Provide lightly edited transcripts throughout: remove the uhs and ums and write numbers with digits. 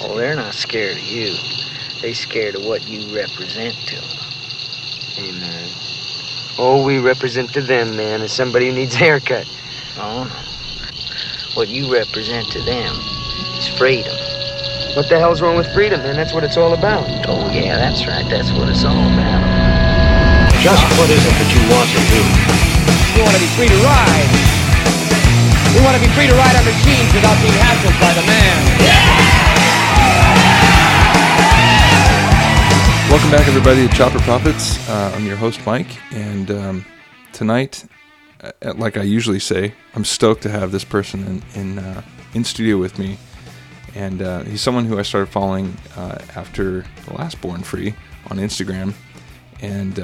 Oh, they're not scared of you. They scared of what you represent to them. Amen. All we represent to them, man, is somebody who needs a haircut. Oh, no. What you represent to them is freedom. What the hell's wrong with freedom, man? That's what it's all about. Oh, yeah, that's right. That's what it's all about. Just what is it that you want to do? We want to be free to ride. We want to be free to ride our machines without being hassled by the man. Yeah! Welcome back, everybody, to Chopper Profits. I'm your host, Mike, and tonight, like I usually say, I'm stoked to have this person in studio with me. And he's someone who I started following after the last Born Free on Instagram. And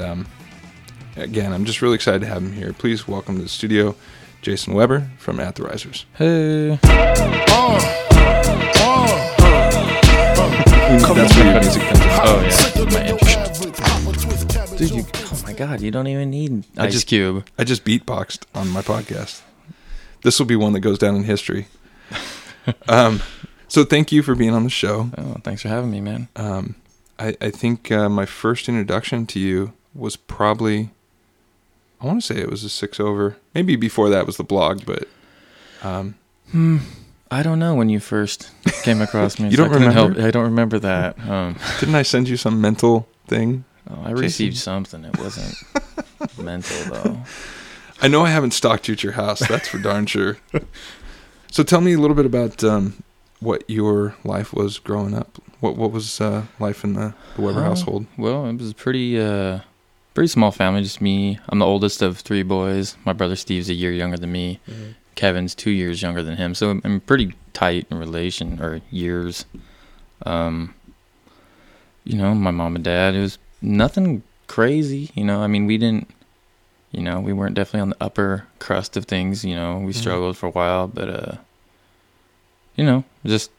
again, I'm just really excited to have him here. Please welcome to the studio, Jason Weber from At The Risers. Hey. That's where your music comes from. Oh, yeah. My intro. Dude, oh my God, you don't even need Ice Cube. I just beatboxed on my podcast. This will be one that goes down in history. So thank you for being on the show. Oh, thanks for having me, man. I think my first introduction to you was probably, I want to say it was a 6-over. Maybe before that was the blog, but... I don't know when you first came across me. You don't remember? I don't remember that. Didn't I send you some mental thing? Oh, I received something. It wasn't mental, though. I know I haven't stalked you at your house. That's for darn sure. So tell me a little bit about... what your life was growing up. What was life in the Weber household? Well, it was a pretty small family, just me. I'm the oldest of three boys. My brother Steve's a year younger than me. Mm-hmm. Kevin's 2 years younger than him. So I'm pretty tight in relation, or years. You know, my mom and dad, it was nothing crazy, you know. I mean, we didn't, you know, we weren't definitely on the upper crust of things, you know. We struggled for a while, but... you know, just,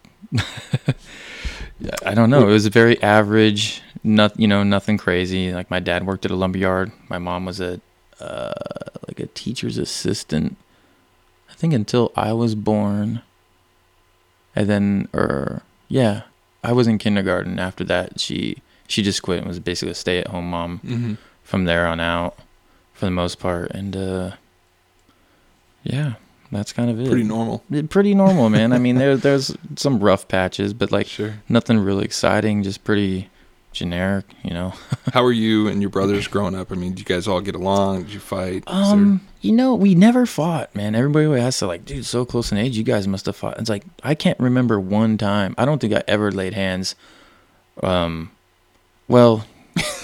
I don't know. It was a very average, nothing crazy. Like, my dad worked at a lumberyard. My mom was a teacher's assistant, I think, until I was born. And then, I was in kindergarten. After that, she just quit and was basically a stay-at-home mom from there on out, for the most part. And, yeah. That's kind of it. Pretty normal, man. I mean, there's some rough patches, but like nothing really exciting, just pretty generic, you know. How were you and your brothers growing up? I mean, did you guys all get along? Did you fight? You know, we never fought, man. Everybody always asks, like, dude, so close in age, you guys must have fought. It's like, I can't remember one time. I don't think I ever laid hands. Well,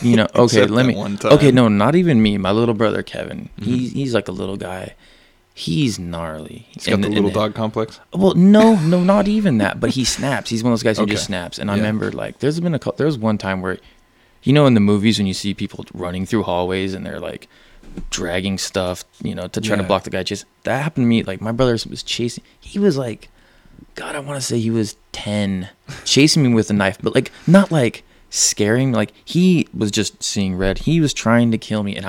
you know, okay, let me. One time. Okay, no, not even me. My little brother Kevin. Mm-hmm. He's like a little guy. He's gnarly. He's got the little dog complex? Well, no, not even that. But he snaps. He's one of those guys who just snaps. And I remember, like, there was one time where, you know, in the movies when you see people running through hallways and they're like dragging stuff, you know, to try to block the guy chase. That happened to me. Like, my brother was chasing. He was like, God, I want to say he was 10, chasing me with a knife, but like not like scaring. Like, he was just seeing red. He was trying to kill me, and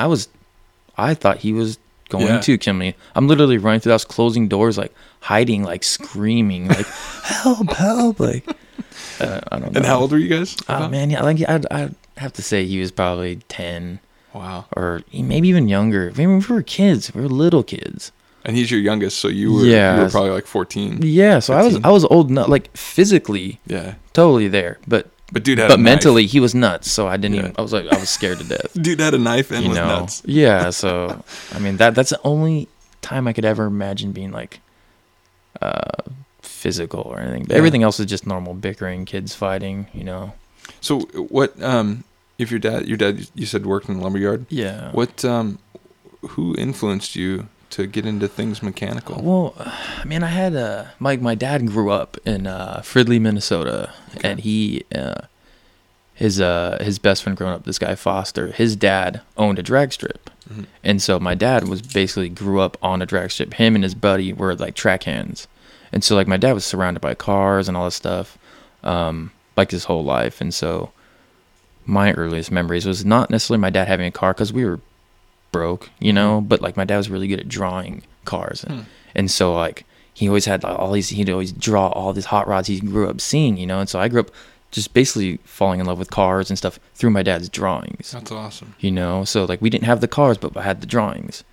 I thought he was going to kill me. I'm literally running through the house, closing doors, like hiding, like screaming, like help, like I don't know. And how old were you guys? Man, yeah, like I'd have to say he was probably 10. Wow. Or maybe even younger. I mean, we were kids. We were little kids. And he's your youngest, so you were probably like 14. Yeah, so 15. I was old enough, like physically, totally there, but dude had a knife. Mentally, he was nuts, so I didn't even... I was scared to death. Dude had a knife and was nuts. Yeah, so... I mean, that's the only time I could ever imagine being, like, physical or anything. But everything else is just normal bickering, kids fighting, you know. So, what... if your dad, you said, worked in the lumberyard? Yeah. What... who influenced you to get into things mechanical? Well, I mean, I had my dad grew up in Fridley, Minnesota, and he his best friend growing up, this guy Foster, his dad owned a drag strip, and so my dad was basically grew up on a drag strip. Him and his buddy were like track hands, and so like my dad was surrounded by cars and all this stuff, like his whole life. And so my earliest memories was not necessarily my dad having a car, because we were broke, you know, but like my dad was really good at drawing cars, and so like he always had all these, he'd always draw all these hot rods he grew up seeing, you know. And so I grew up just basically falling in love with cars and stuff through my dad's drawings. That's awesome. You know, so like we didn't have the cars, but I had the drawings.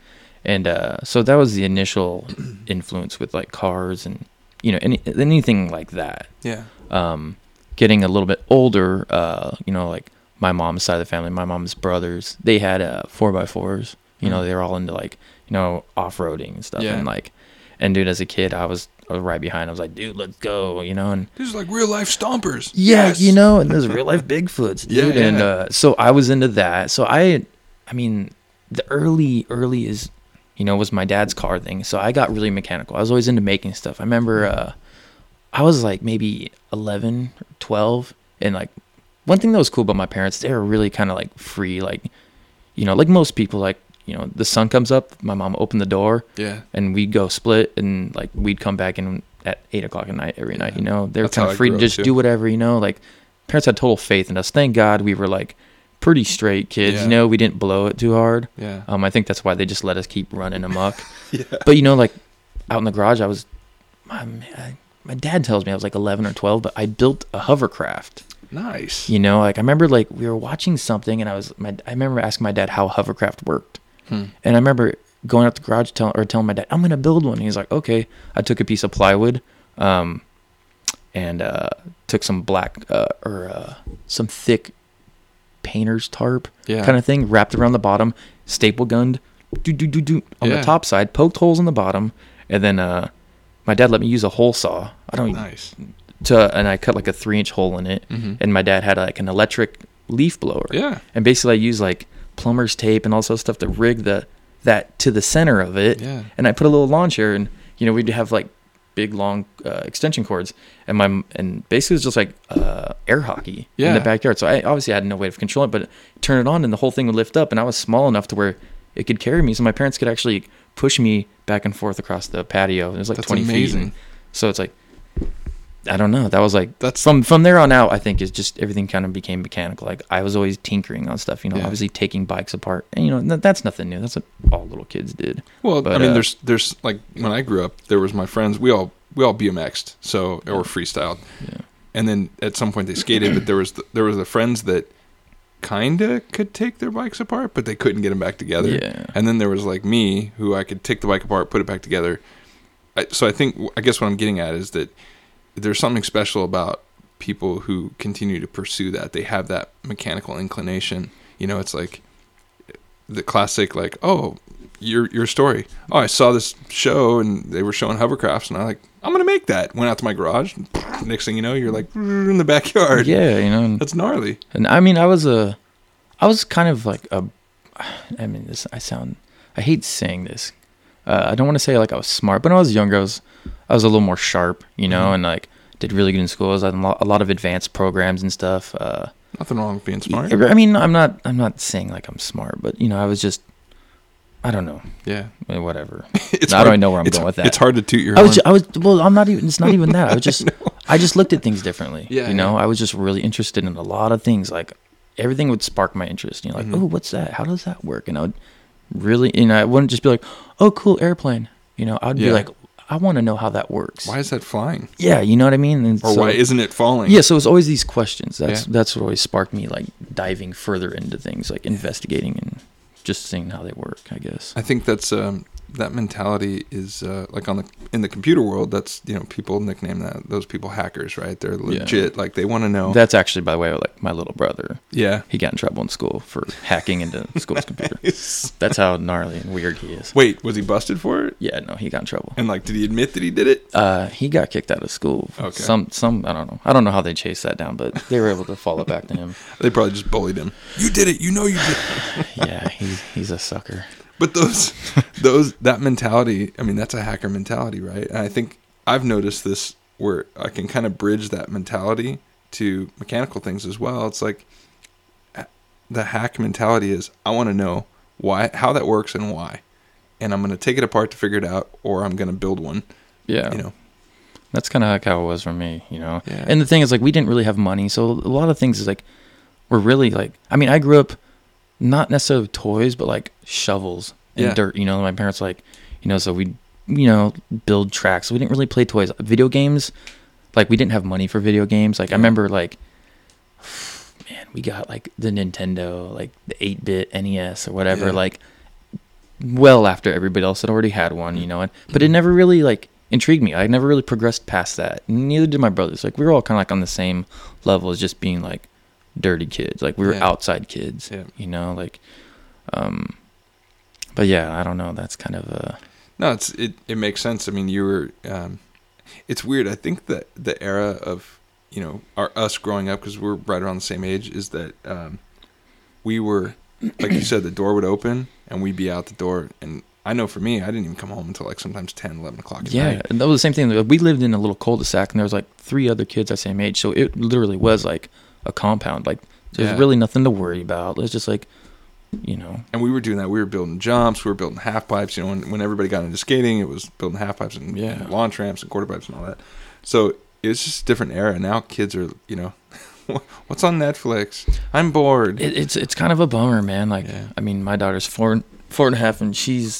And so that was the initial influence with like cars and, you know, anything like that. Yeah. Getting a little bit older, you know, like my mom's side of the family, my mom's brothers, they had 4x4s. You know, they were all into like, you know, off-roading and stuff. Yeah. And like, and dude, as a kid, I was right behind. I was like, dude, let's go, you know. And this is like real life stompers. Yeah, yes. You know, and there's real life Bigfoots, dude. Yeah, yeah. And so I was into that. So I mean, the early is, you know, was my dad's car thing. So I got really mechanical. I was always into making stuff. I remember I was like maybe 11 or 12. And like one thing that was cool about my parents, they were really kind of like free, like, you know, like most people, like, you know, the sun comes up, my mom opened the door, yeah, and we'd go split, and like we'd come back in at 8:00 at night every night, you know. They were kind of free to just do whatever, you know. Like parents had total faith in us. Thank God we were like pretty straight kids, yeah. You know, we didn't blow it too hard. Yeah. I think that's why they just let us keep running amok. Yeah. But you know, like out in the garage, I was, my dad tells me I was like 11 or 12, but I built a hovercraft. Nice. You know, like I remember like we were watching something, and I remember asking my dad how hovercraft worked. And I remember going out the garage telling my dad, I'm going to build one. And he's like, okay. I took a piece of plywood and took some some thick painter's tarp, yeah, kind of thing, wrapped around the bottom, staple gunned on the top side, poked holes in the bottom. And then my dad let me use a hole saw. And I cut like a 3-inch hole in it. Mm-hmm. And my dad had like an electric leaf blower. Yeah. And basically I used like plumber's tape and all sorts of stuff to rig that to the center of it, yeah. And I put a little lawn chair, and you know, we'd have like big long extension cords, and basically it was just like air hockey, yeah, in the backyard. So I obviously had no way of controlling it, but turn it on and the whole thing would lift up, and I was small enough to where it could carry me, so my parents could actually push me back and forth across the patio. And it was like, that's 20 amazing. Feet, and so it's like, I don't know. That was like, that's from there on out, I think, is just everything kind of became mechanical. Like I was always tinkering on stuff, you know, yeah, obviously taking bikes apart, and you know, that's nothing new. That's what all little kids did. Well, but, I mean, there's like when I grew up, there was my friends, we all BMX'd, so, or freestyled. Yeah. And then at some point they skated, but there was the friends that kind of could take their bikes apart, but they couldn't get them back together. Yeah. And then there was like me, who I could take the bike apart, put it back together. I guess what I'm getting at is that there's something special about people who continue to pursue that. They have that mechanical inclination. You know, it's like the classic, like, oh, your story. Oh, I saw this show and they were showing hovercrafts, and I like, I'm going to make that. Went out to my garage. And next thing you know, you're like in the backyard. Yeah, you know. That's gnarly. And I mean, I was kind of like a, I mean, this, I hate saying this. I don't want to say like I was smart, but when I was younger, I was a little more sharp, you know, mm-hmm, and like did really good in school. I was on a lot of advanced programs and stuff. Nothing wrong with being smart. I mean, I'm not saying like I'm smart, but you know, I was just, I don't know. Yeah. I mean, whatever. I don't know where I'm going with that. It's hard to toot your horn. It's not even that. I was just, I just looked at things differently. Yeah. You know, I was just really interested in a lot of things. Like everything would spark my interest. You know, like, mm-hmm, oh, what's that? How does that work? And I would really, you know, I wouldn't just be like, oh, cool airplane. You know, I'd be like, I want to know how that works. Why is that flying? Yeah, you know what I mean? And or so, why isn't it falling? Yeah, so it's always these questions. That's what always sparked me, like, diving further into things, like investigating and just seeing how they work, I guess. I think that's, that mentality is, like, in the computer world, that's, you know, people nickname those people hackers, right? They're legit, like, they want to know. That's actually, by the way, like, my little brother. Yeah. He got in trouble in school for hacking into school's computer. That's how gnarly and weird he is. Wait, was he busted for it? Yeah, no, he got in trouble. And, like, did he admit that he did it? He got kicked out of school. Okay. Some, I don't know. I don't know how they chased that down, but they were able to follow back to him. They probably just bullied him. You did it. You know you did it. Yeah, he's a sucker. But that mentality, I mean, that's a hacker mentality, right? And I think I've noticed this where I can kind of bridge that mentality to mechanical things as well. It's like the hack mentality is, I want to know why, how that works and why. And I'm going to take it apart to figure it out, or I'm going to build one. Yeah. You know, that's kind of how it was for me, you know? Yeah. And the thing is, like, we didn't really have money. So a lot of things is like, we're really like, I mean, I grew up, not necessarily toys, but like shovels and dirt, you know, my parents like, you know, so we you know, build tracks. We didn't really play toys. Video games, like, we didn't have money for video games. Like, I remember, like, man, we got, like, the Nintendo, like, the 8-bit NES or whatever, like, well after everybody else had already had one, you know. And, but it never really, like, intrigued me. I never really progressed past that. Neither did my brothers. Like, we were all kind of, like, on the same level as just being, like, dirty kids. Like, we were outside kids, you know, like, but yeah, I don't know. That's kind of a... No, it makes sense. I mean, you were... it's weird. I think that the era of, you know, us growing up, because we're right around the same age, is that we were, like you said, the door would open and we'd be out the door. And I know for me, I didn't even come home until like sometimes 10, 11 o'clock at night. Yeah, and that was the same thing. We lived in a little cul-de-sac and there was like 3 other kids that same age. So it literally was like a compound. Like, there's really nothing to worry about. It's just like... you know, and we were doing that. We were building jumps. We were building half pipes. You know, when everybody got into skating, it was building half pipes and, and launch ramps and quarter pipes and all that. So it's just a different era. Now kids are, you know, what's on Netflix? I'm bored. It's kind of a bummer, man. Like, I mean, my daughter's 4 and a half, and she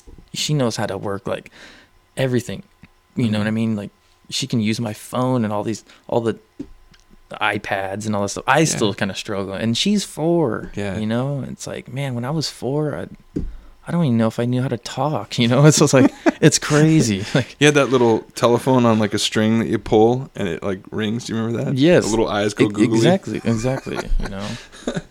knows how to work like everything. You know what I mean? Like, she can use my phone and all the iPads and all this stuff. I still kind of struggle, and she's 4. You know, it's like, man, when I was 4, I don't even know if I knew how to talk. You know, it's just like it's crazy. Like, you had that little telephone on like a string that you pull, and it like rings. Do you remember that? Yes. The little eyes go googly. Exactly. You know. But,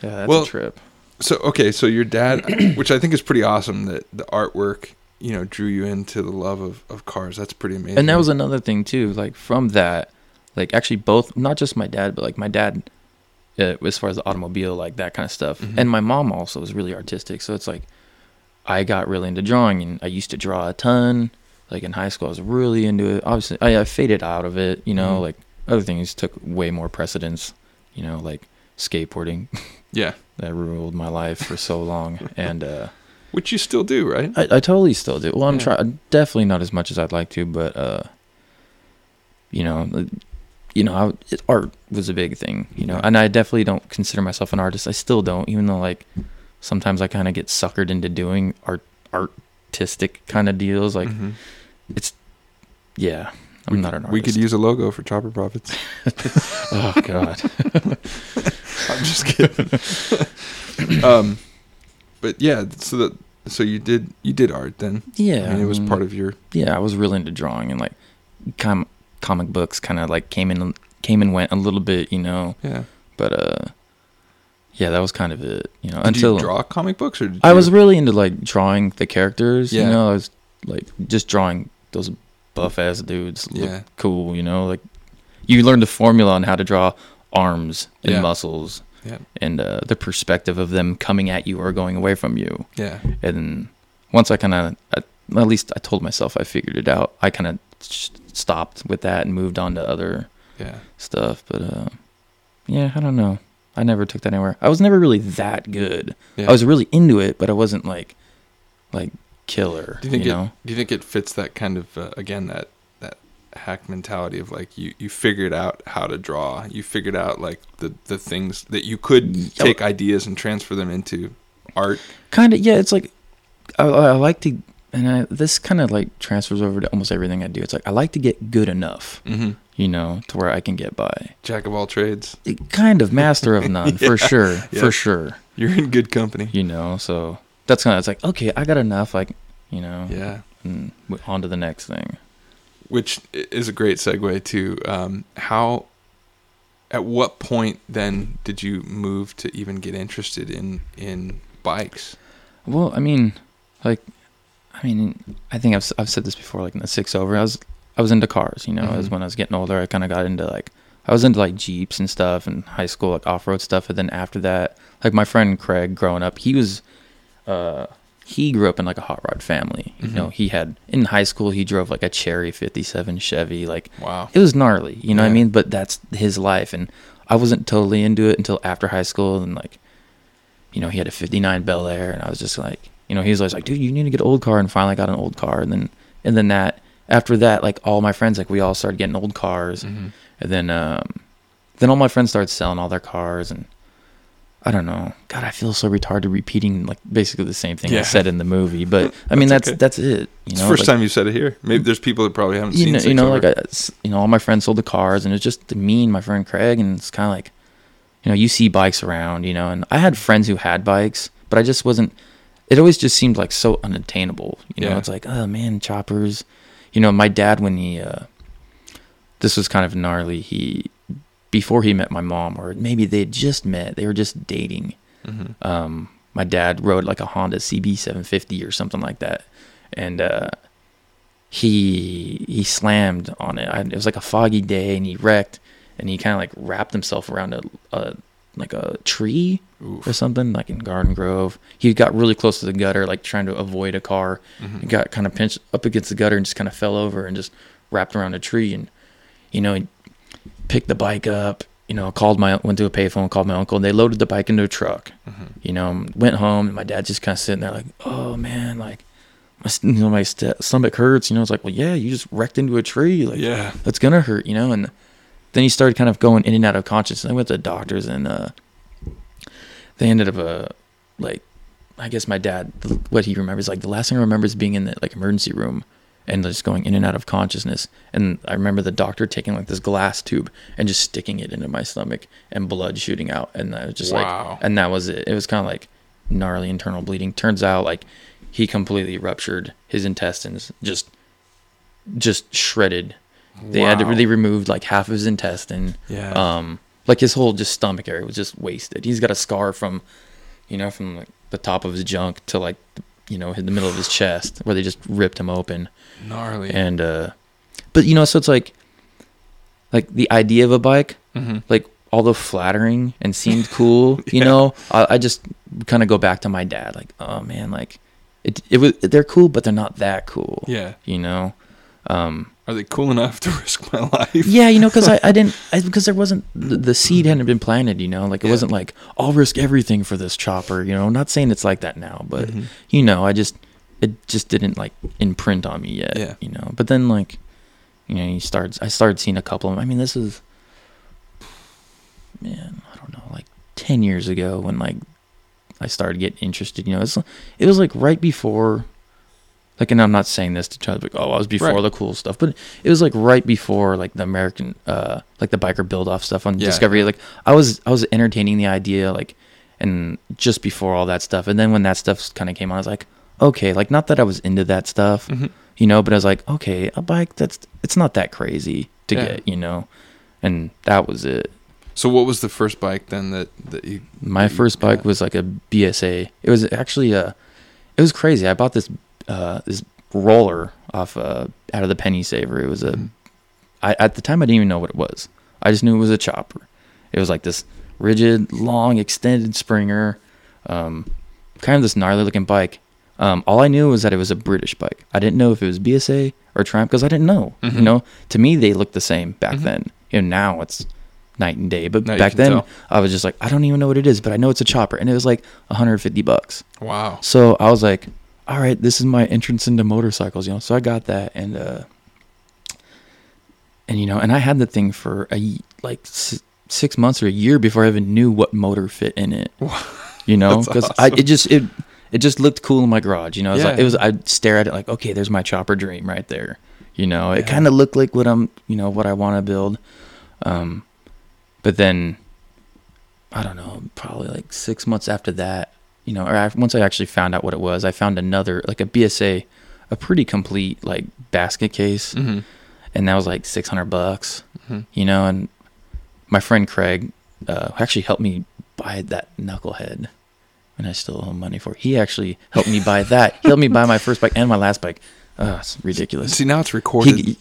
that's a trip. So so your dad, which I think is pretty awesome, that the artwork, you know, drew you into the love of cars. That's pretty amazing. And that was another thing too. Like, from that. Like, actually both, not just my dad, but, like, my dad, as far as the automobile, like, that kind of stuff. Mm-hmm. And my mom also was really artistic. So it's, like, I got really into drawing, and I used to draw a ton. Like, in high school, I was really into it. Obviously, I faded out of it, you know. Mm-hmm. Like, other things took way more precedence, you know, like skateboarding. Yeah. That ruled my life for so long. And which you still do, right? I totally still do. Well, I'm definitely not as much as I'd like to, but, art was a big thing, you know, and I definitely don't consider myself an artist. I still don't, even though, like, sometimes I kind of get suckered into doing artistic kind of deals. Like, it's, I'm not an artist. We could use a logo for Chopper Profits. Oh, God. I'm just kidding. But, yeah, so you did art then. Yeah. I mean, it was part of your... Yeah, I was really into drawing and, like, comic books kind of like came and went a little bit, you know. Yeah. But that was kind of it, you know. Did until you draw comic books, or did I was really into like drawing the characters, you know. I was like just drawing those buff ass dudes look cool, you know. Like, you learn the formula on how to draw arms and muscles and the perspective of them coming at you or going away from you. Yeah. And once I kind of, at least I told myself I figured it out, I kind of stopped with that and moved on to other stuff. But I don't know, I never took that anywhere. I was never really that good. I was really into it, but I wasn't like killer. Do you think it fits that kind of again, that hack mentality of like you figured out how to draw, you figured out like the things that you could take ideas and transfer them into art, kind of? It's like I like to... And this kind of like transfers over to almost everything I do. It's like I like to get good enough, you know, to where I can get by. Jack of all trades. Kind of master of none, for sure, for sure. You're in good company. You know, so that's kind of... It's like, okay, I got enough, like, you know. Yeah. And on to the next thing. Which is a great segue to at what point then did you move to even get interested in bikes? Well, I mean, like... I think I've said this before, like in the 6 over, I was into cars, you know. As when I was getting older, I kind of got into like Jeeps and stuff, and high school, like off-road stuff. And then after that, like my friend Craig growing up, he was, he grew up in like a hot rod family. You know, he had, in high school, he drove like a Cherry 57 Chevy. Like, wow, it was gnarly, you know what I mean? But that's his life. And I wasn't totally into it until after high school. And like, you know, he had a 59 Bel Air, and I was just like... You know, he was always like, dude, you need to get an old car, and finally got an old car. And then that, after that, like all my friends, like we all started getting old cars. And then all my friends started selling all their cars, and I don't know. God, I feel so retarded repeating like basically the same thing I said in the movie. But I mean, that's it. You know, it's the first time you said it here. Maybe there's people that probably haven't seen it. You know, all my friends sold the cars, and it's just me and my friend Craig, and it's kind of like, you know, you see bikes around, you know, and I had friends who had bikes, but I just wasn't. It always just seemed like so unattainable. You know, it's like, oh man, choppers. You know, my dad, when he, this was kind of gnarly. Before he met my mom, or maybe they had just met, they were just dating. Mm-hmm. My dad rode like a Honda CB 750 or something like that, and he slammed on it. It was like a foggy day, and he wrecked, and he kind of like wrapped himself around a tree. Oof. Or something, like in Garden Grove. He got really close to the gutter, like trying to avoid a car. Mm-hmm. He got kind of pinched up against the gutter and just kind of fell over and just wrapped around a tree, and you know. Picked the bike up, you know, went to a payphone, called my uncle, and they loaded the bike into a truck. Mm-hmm. You know, went home, and my dad's just kind of sitting there like, oh man, like my stomach hurts, you know. It's like, well, yeah, you just wrecked into a tree, like, yeah, that's gonna hurt, you know. And then he started kind of going in and out of consciousness, and I went to the doctors, and they ended up like, I guess my dad, what he remembers, like the last thing I remember is being in the like emergency room and just going in and out of consciousness. And I remember the doctor taking like this glass tube and just sticking it into my stomach and blood shooting out. And I was just wow. And that was it. It was kind of like gnarly internal bleeding. Turns out like he completely ruptured his intestines, just shredded. They had to really remove like half of his intestine. Yeah. Like his whole just stomach area was just wasted. He's got a scar from, you know, from like the top of his junk to like, you know, in the middle of his chest, where they just ripped him open. Gnarly. And but you know, so it's like the idea of a bike, mm-hmm. like although flattering and seemed cool, yeah. you know, I just kind of go back to my dad, like, oh man, like it was, they're cool, but they're not that cool. Yeah. You know, are they cool enough to risk my life? Yeah, you know, because because there wasn't, the seed hadn't been planted, you know, like it wasn't like, I'll risk everything for this chopper, you know. I'm not saying it's like that now, but, mm-hmm. you know, it just didn't like imprint on me yet, yeah. you know. But then like, you know, I started seeing a couple of them. I mean, this is, man, I don't know, like 10 years ago when like I started getting interested, you know. It was like right before. Like, and I'm not saying this to try to like, oh, I was before the cool stuff, but it was like right before like the American, like the biker build off stuff on Discovery. Yeah. Like I was entertaining the idea, like, and just before all that stuff. And then when that stuff kind of came on, I was like, okay, like not that I was into that stuff, mm-hmm. you know, but I was like, okay, a bike, it's not that crazy to get, you know, and that was it. So what was the first bike then that you got? Bike was like a BSA. It was actually it was crazy. I bought this roller off out of the penny saver. It was at the time I didn't even know what it was. I just knew it was a chopper. It was like this rigid, long, extended springer, kind of this gnarly looking bike. All I knew was that it was a British bike. I didn't know if it was BSA or Triumph because I didn't know. Mm-hmm. You know, to me they looked the same back mm-hmm. then. You know, now it's night and day, but now back then tell. I was just like, I don't even know what it is, but I know it's a chopper, and it was like $150. Wow. So I was like, all right, this is my entrance into motorcycles, you know. So I got that, and you know, and I had the thing for 6 months or a year before I even knew what motor fit in it, you know, because awesome. it just looked cool in my garage, you know. I'd stare at it like, okay, there's my chopper dream right there, you know. It kind of looked like what I'm, you know, what I want to build, but then I don't know, probably like 6 months after that. You know, once I actually found out what it was, I found another, like a BSA, a pretty complete, like, basket case. Mm-hmm. And that was, like, $600, mm-hmm. you know. And my friend Craig actually helped me buy that knucklehead. And I still owe money for it. He actually helped me buy that. He helped me buy my first bike and my last bike. Oh, it's ridiculous. See, now it's recorded.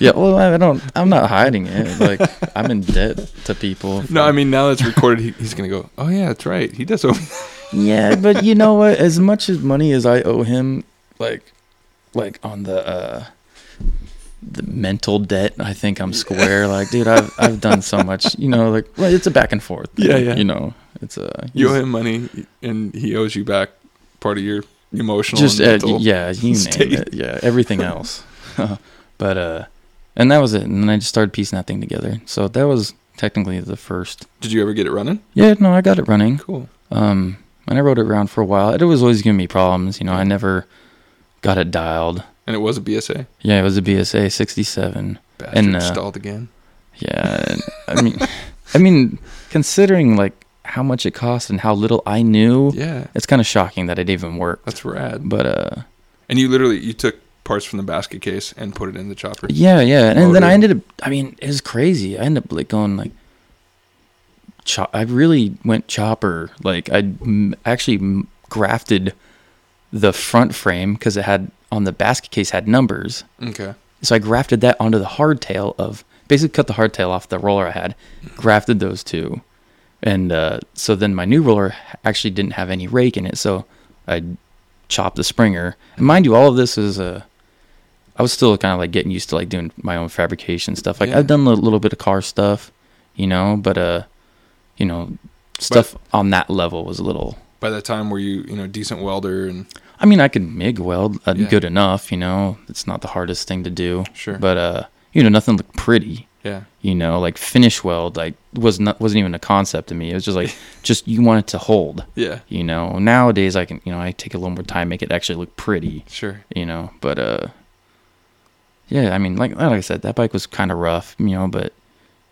Yeah, well, I'm not hiding it. Like, I'm in debt to people. No, I mean, now that it's recorded, he's going to go, oh, yeah, that's right. He does owe me. Yeah, but you know what? As much as money as I owe him, like on the mental debt, I think I'm square. Like, dude, I've done so much. You know, like, well, it's a back and forth. Yeah, yeah. You know, it's a... You owe him money, and he owes you back part of your... emotional just and yeah you state. Name it yeah everything else but and that was it, and then I just started piecing that thing together. So that was technically the first. Did you ever get it running? Yeah, no, I got it running. Cool. And I rode it around for a while. It was always giving me problems. You know, I never got it dialed. And it was a BSA? Yeah, it was a BSA 67. Bastard stalled again. Yeah. I mean, considering like how much it cost and how little I knew, yeah, it's kind of shocking that it even worked. That's rad. But and you took parts from the basket case and put it in the chopper. Yeah, yeah. And then I ended up, I mean, it was crazy. I ended up like going like, I really went chopper. Like I actually grafted the front frame because it had on the basket case had numbers. Okay. So I grafted that onto the hardtail of, basically cut the hardtail off the roller I had, grafted those two. And so then my new roller actually didn't have any rake in it. So I chopped the springer. And mind you, all of this is I was still kind of like getting used to like doing my own fabrication stuff. Like yeah. I've done a little bit of car stuff, you know, but, you know, stuff on that level was a little. By that time, were you, you know, decent welder? And I mean, I could MIG weld good enough, you know, it's not the hardest thing to do. Sure. But, you know, nothing looked pretty. Yeah. You know, like finish weld, like wasn't even a concept to me. It was just like, you want it to hold. Yeah. You know, nowadays I can, you know, I take a little more time, make it actually look pretty. Sure. You know, but, yeah, I mean, like I said, that bike was kind of rough, you know, but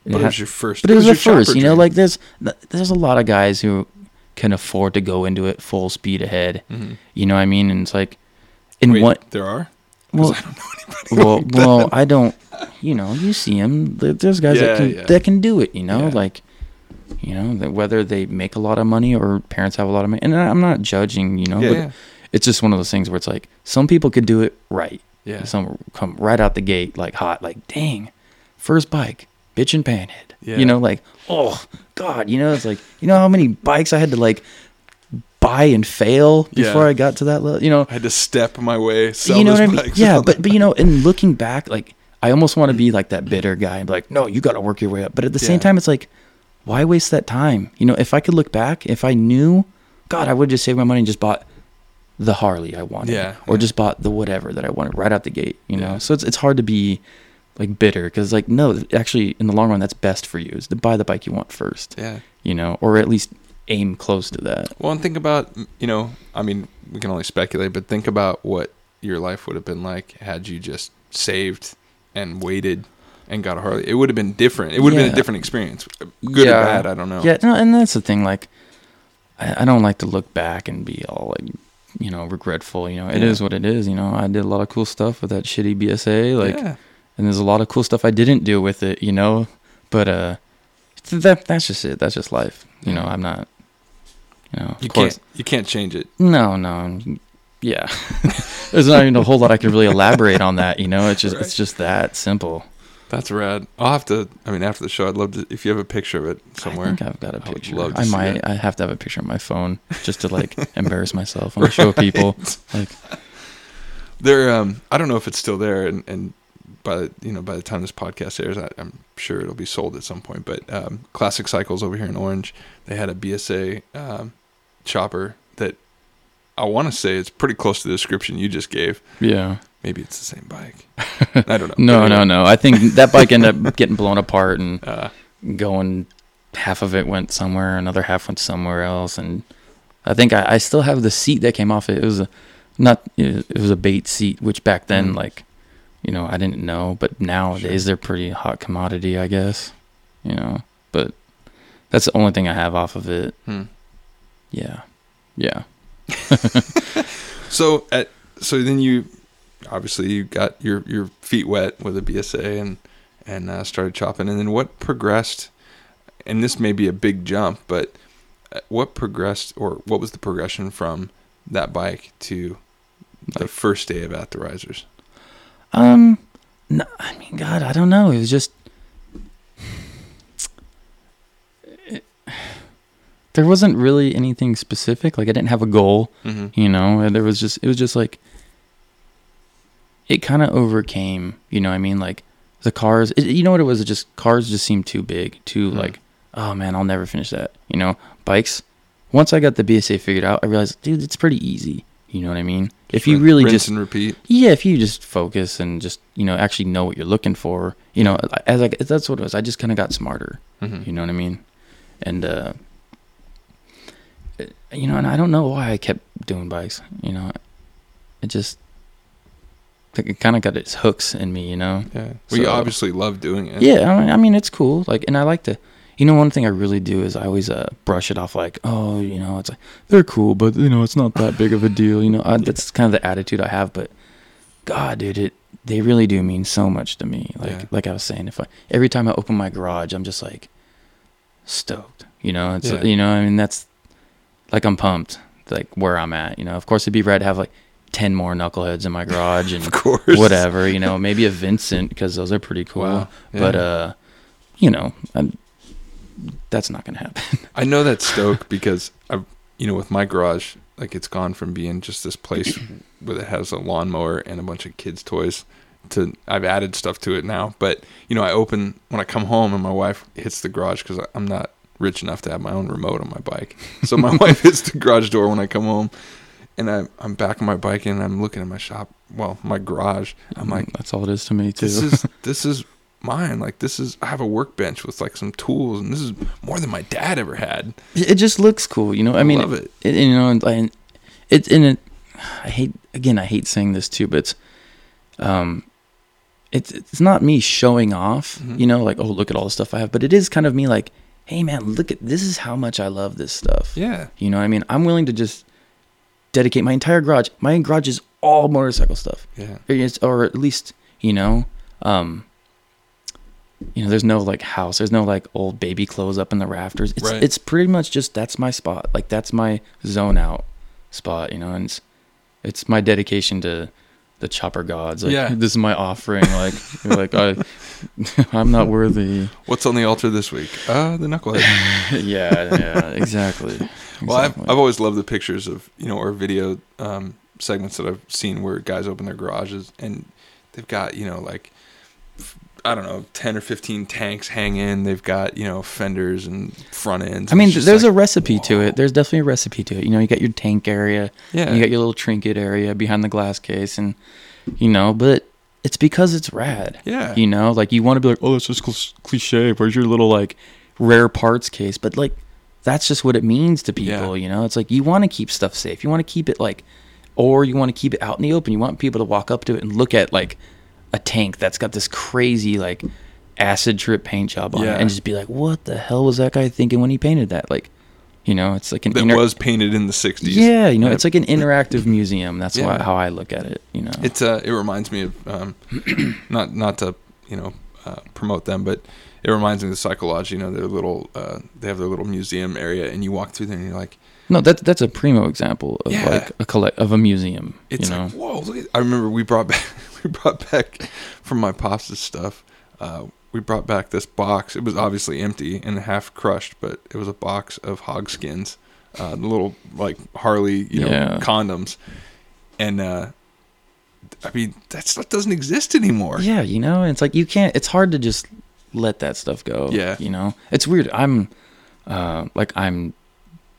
it was your first. But it was your first, you know, like there's a lot of guys who can afford to go into it full speed ahead. Mm-hmm. You know what I mean? And it's like, there are? Well, I don't know anybody I don't, you know, you see them. There's guys that can do it, you know, like, you know, whether they make a lot of money or parents have a lot of money. And I'm not judging, you know, but it's just one of those things where it's like some people could do it right. Yeah. Some come right out the gate like hot, like, dang, first bike, bitch and panhead. Yeah. You know, like, oh, God, you know, it's like, you know how many bikes I had to like buy and fail before I got to that level, you know. I had to step my way, sell those bikes. You know what I mean? Yeah, but you know, and looking back, like, I almost want to be like that bitter guy and be like, no, you got to work your way up. But at the same time, it's like, why waste that time? You know, if I could look back, if I knew, God, I would just save my money and just bought the Harley I wanted or just bought the whatever that I wanted right out the gate, you know. So it's hard to be like bitter because like, no, actually in the long run, that's best for you is to buy the bike you want first, you know, or at least aim close to that. Well, and think about, you know, I mean, we can only speculate, but think about what your life would have been like had you just saved and waited and got a Harley. It would have been different. It would have been a different experience. Good or bad, I don't know. Yeah, no, and that's the thing, like, I don't like to look back and be all, like, you know, regretful, you know. It is what it is, you know. I did a lot of cool stuff with that shitty BSA, like, and there's a lot of cool stuff I didn't do with it, you know. But that's just it. That's just life. You know, I'm not... You know, you can't change it. No. Yeah. There's not even a whole lot I could really elaborate on that, you know. It's just It's just that simple. That's rad. I'll have to, I mean, after the show, I'd love to, if you have a picture of it somewhere. I think I've got a picture. I have to have a picture on my phone just to like embarrass myself and show people. Like there, I don't know if it's still there and by the time this podcast airs, I'm sure it'll be sold at some point. But Classic Cycles over here in Orange, they had a BSA chopper that I want to say it's pretty close to the description you just gave. Yeah. Maybe it's the same bike. I don't know. No. I think that bike ended up getting blown apart and going, half of it went somewhere, another half went somewhere else. And I think I still have the seat that came off it. It was a bait seat, which back then, like, you know, I didn't know, but nowadays they're pretty hot commodity, I guess, you know, but that's the only thing I have off of it. Yeah. So then you got your feet wet with a BSA and started chopping. And then what progressed, and this may be a big jump, but what progressed or what was the progression from that bike to the first day of At The Risers? No, I mean, God, I don't know. It was just, there wasn't really anything specific. Like I didn't have a goal, you know, and it was just like, it kind of overcame, you know what I mean? Like the cars, you know what it was? It just, cars just seemed too big, too like, oh man, I'll never finish that. You know, bikes. Once I got the BSA figured out, I realized, dude, it's pretty easy. You know what I mean? If you really rinse and repeat. Yeah, if you just focus and just, you know, actually know what you're looking for, you know, as I, that's what it was. I just kind of got smarter. Mm-hmm. You know what I mean? And, you know, and I don't know why I kept doing bikes, you know, it just, it kind of got its hooks in me, you know? Yeah. Well, so, you obviously love doing it. Yeah. I mean, it's cool. Like, and I like to, you know, one thing I really do is I always brush it off like, oh, you know, it's like, they're cool, but, you know, it's not that big of a deal. You know, that's kind of the attitude I have, but God, dude, they really do mean so much to me. Like, yeah. Like I was saying, every time I open my garage, I'm just like stoked, you know, it's, yeah. You know, I mean, that's like, I'm pumped, like where I'm at, you know, of course it'd be rad to have like 10 more knuckleheads in my garage and of course. Whatever, you know, maybe a Vincent, cause those are pretty cool. Wow. Yeah. But, you know, that's not gonna happen. I know that's stoked because I, you know, with my garage, like it's gone from being just this place where it has a lawnmower and a bunch of kids' toys to I've added stuff to it now. But you know, I open when I come home and my wife hits the garage because I'm not rich enough to have my own remote on my bike. So my wife hits the garage door when I come home, and I'm back on my bike and I'm looking at my shop. Well, my garage. I'm like, that's all it is to me too. This is mine. Like this is, I have a workbench with like some tools, and this is more than my dad ever had. It just looks cool, you know. I mean, love it. You know, and it's in it. I hate saying this too, but it's not me showing off, mm-hmm. you know, like, oh, look at all the stuff I have, but it is kind of me like, hey man, look at this is how much I love this stuff. Yeah, you know what I mean? I'm willing to just dedicate my entire garage. My garage is all motorcycle stuff. Yeah, or at least, you know, you know, there's no like house, there's no like old baby clothes up in the rafters. It's right. It's pretty much just that's my spot, like that's my zone out spot, you know, and it's my dedication to the chopper gods. Like, yeah, this is my offering. Like, you're like, I'm not worthy. What's on the altar this week? The knucklehead. yeah, exactly. Well, I've always loved the pictures of, you know, or video segments that I've seen where guys open their garages and they've got, you know, like, I don't know, 10 or 15 tanks hang in. They've got, you know, fenders and front ends. I mean, there's like, a recipe whoa. To it. There's definitely a recipe to it. You know, you got your tank area. Yeah. You got your little trinket area behind the glass case. And, you know, but it's because it's rad. Yeah. You know, like you want to be like, oh, it's just cliche. Where's your little like rare parts case? But like, that's just what it means to people. Yeah. You know, it's like you want to keep stuff safe. You want to keep it like, or you want to keep it out in the open. You want people to walk up to it and look at like, a tank that's got this crazy like acid trip paint job on it and just be like, what the hell was that guy thinking when he painted that? Like, you know, it's like an that was painted in the 60s. Yeah, you know, it's like an interactive museum. That's how I look at it, you know. It's it reminds me of not to, you know, promote them, but it reminds me of the Psychology, you know, their little they have their little museum area and you walk through there and you're like, no, that's a primo example of like a museum. It's, you know, like, whoa! Look at, I remember we brought back from my pops' stuff. We brought back this box. It was obviously empty and half crushed, but it was a box of hog skins, the little like Harley, you know, condoms. And I mean, that stuff doesn't exist anymore. Yeah, you know, it's like you can't. It's hard to just let that stuff go. Yeah, you know, it's weird. I'm,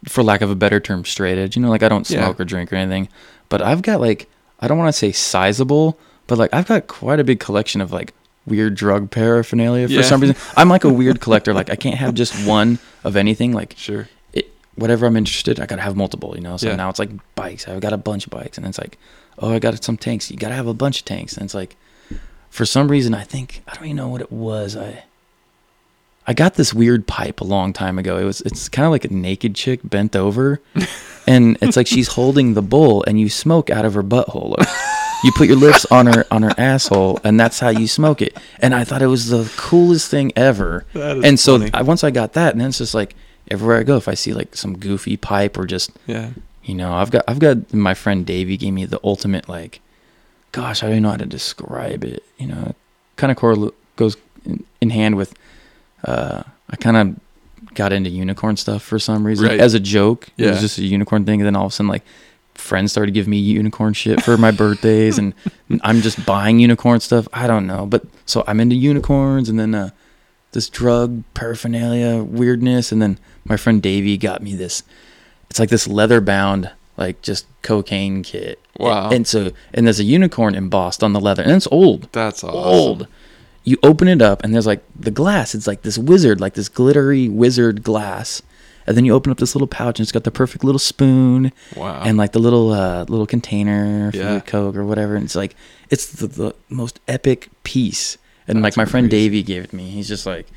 for lack of a better term, straight edge, you know, like I don't smoke or drink or anything, but I've got like, I don't want to say sizable, but like I've got quite a big collection of like weird drug paraphernalia for some reason. I'm like a weird collector. Like I can't have just one of anything. Like sure, whatever I'm interested in, I got to have multiple, you know? So now it's like bikes. I've got a bunch of bikes and it's like, oh, I got some tanks. You got to have a bunch of tanks. And it's like, for some reason, I think, I don't even know what it was. I got this weird pipe a long time ago. It's kind of like a naked chick bent over, and it's like she's holding the bowl, and you smoke out of her butthole. You put your lips on her asshole, and that's how you smoke it. And I thought it was the coolest thing ever. And so once I got that, and then it's just like everywhere I go, if I see like some goofy pipe or just you know, I've got my friend Davey gave me the ultimate like, gosh, I don't even know how to describe it. You know, it kind of goes in hand with. I kind of got into unicorn stuff for some reason as a joke. It was just a unicorn thing. And then all of a sudden, like, friends started giving me unicorn shit for my birthdays. And I'm just buying unicorn stuff. I don't know. But so I'm into unicorns and then this drug paraphernalia weirdness. And then my friend Davey got me this. It's like this leather bound, like just cocaine kit. Wow. And there's a unicorn embossed on the leather, and it's old. That's awesome. Old. You open it up, and there's like the glass. It's like this wizard, like this glittery wizard glass. And then you open up this little pouch, and it's got the perfect little spoon. Wow. And like the little little container for the Coke or whatever. And it's like, it's the most epic piece. And that's like my friend Davey gave it to me. He's just like,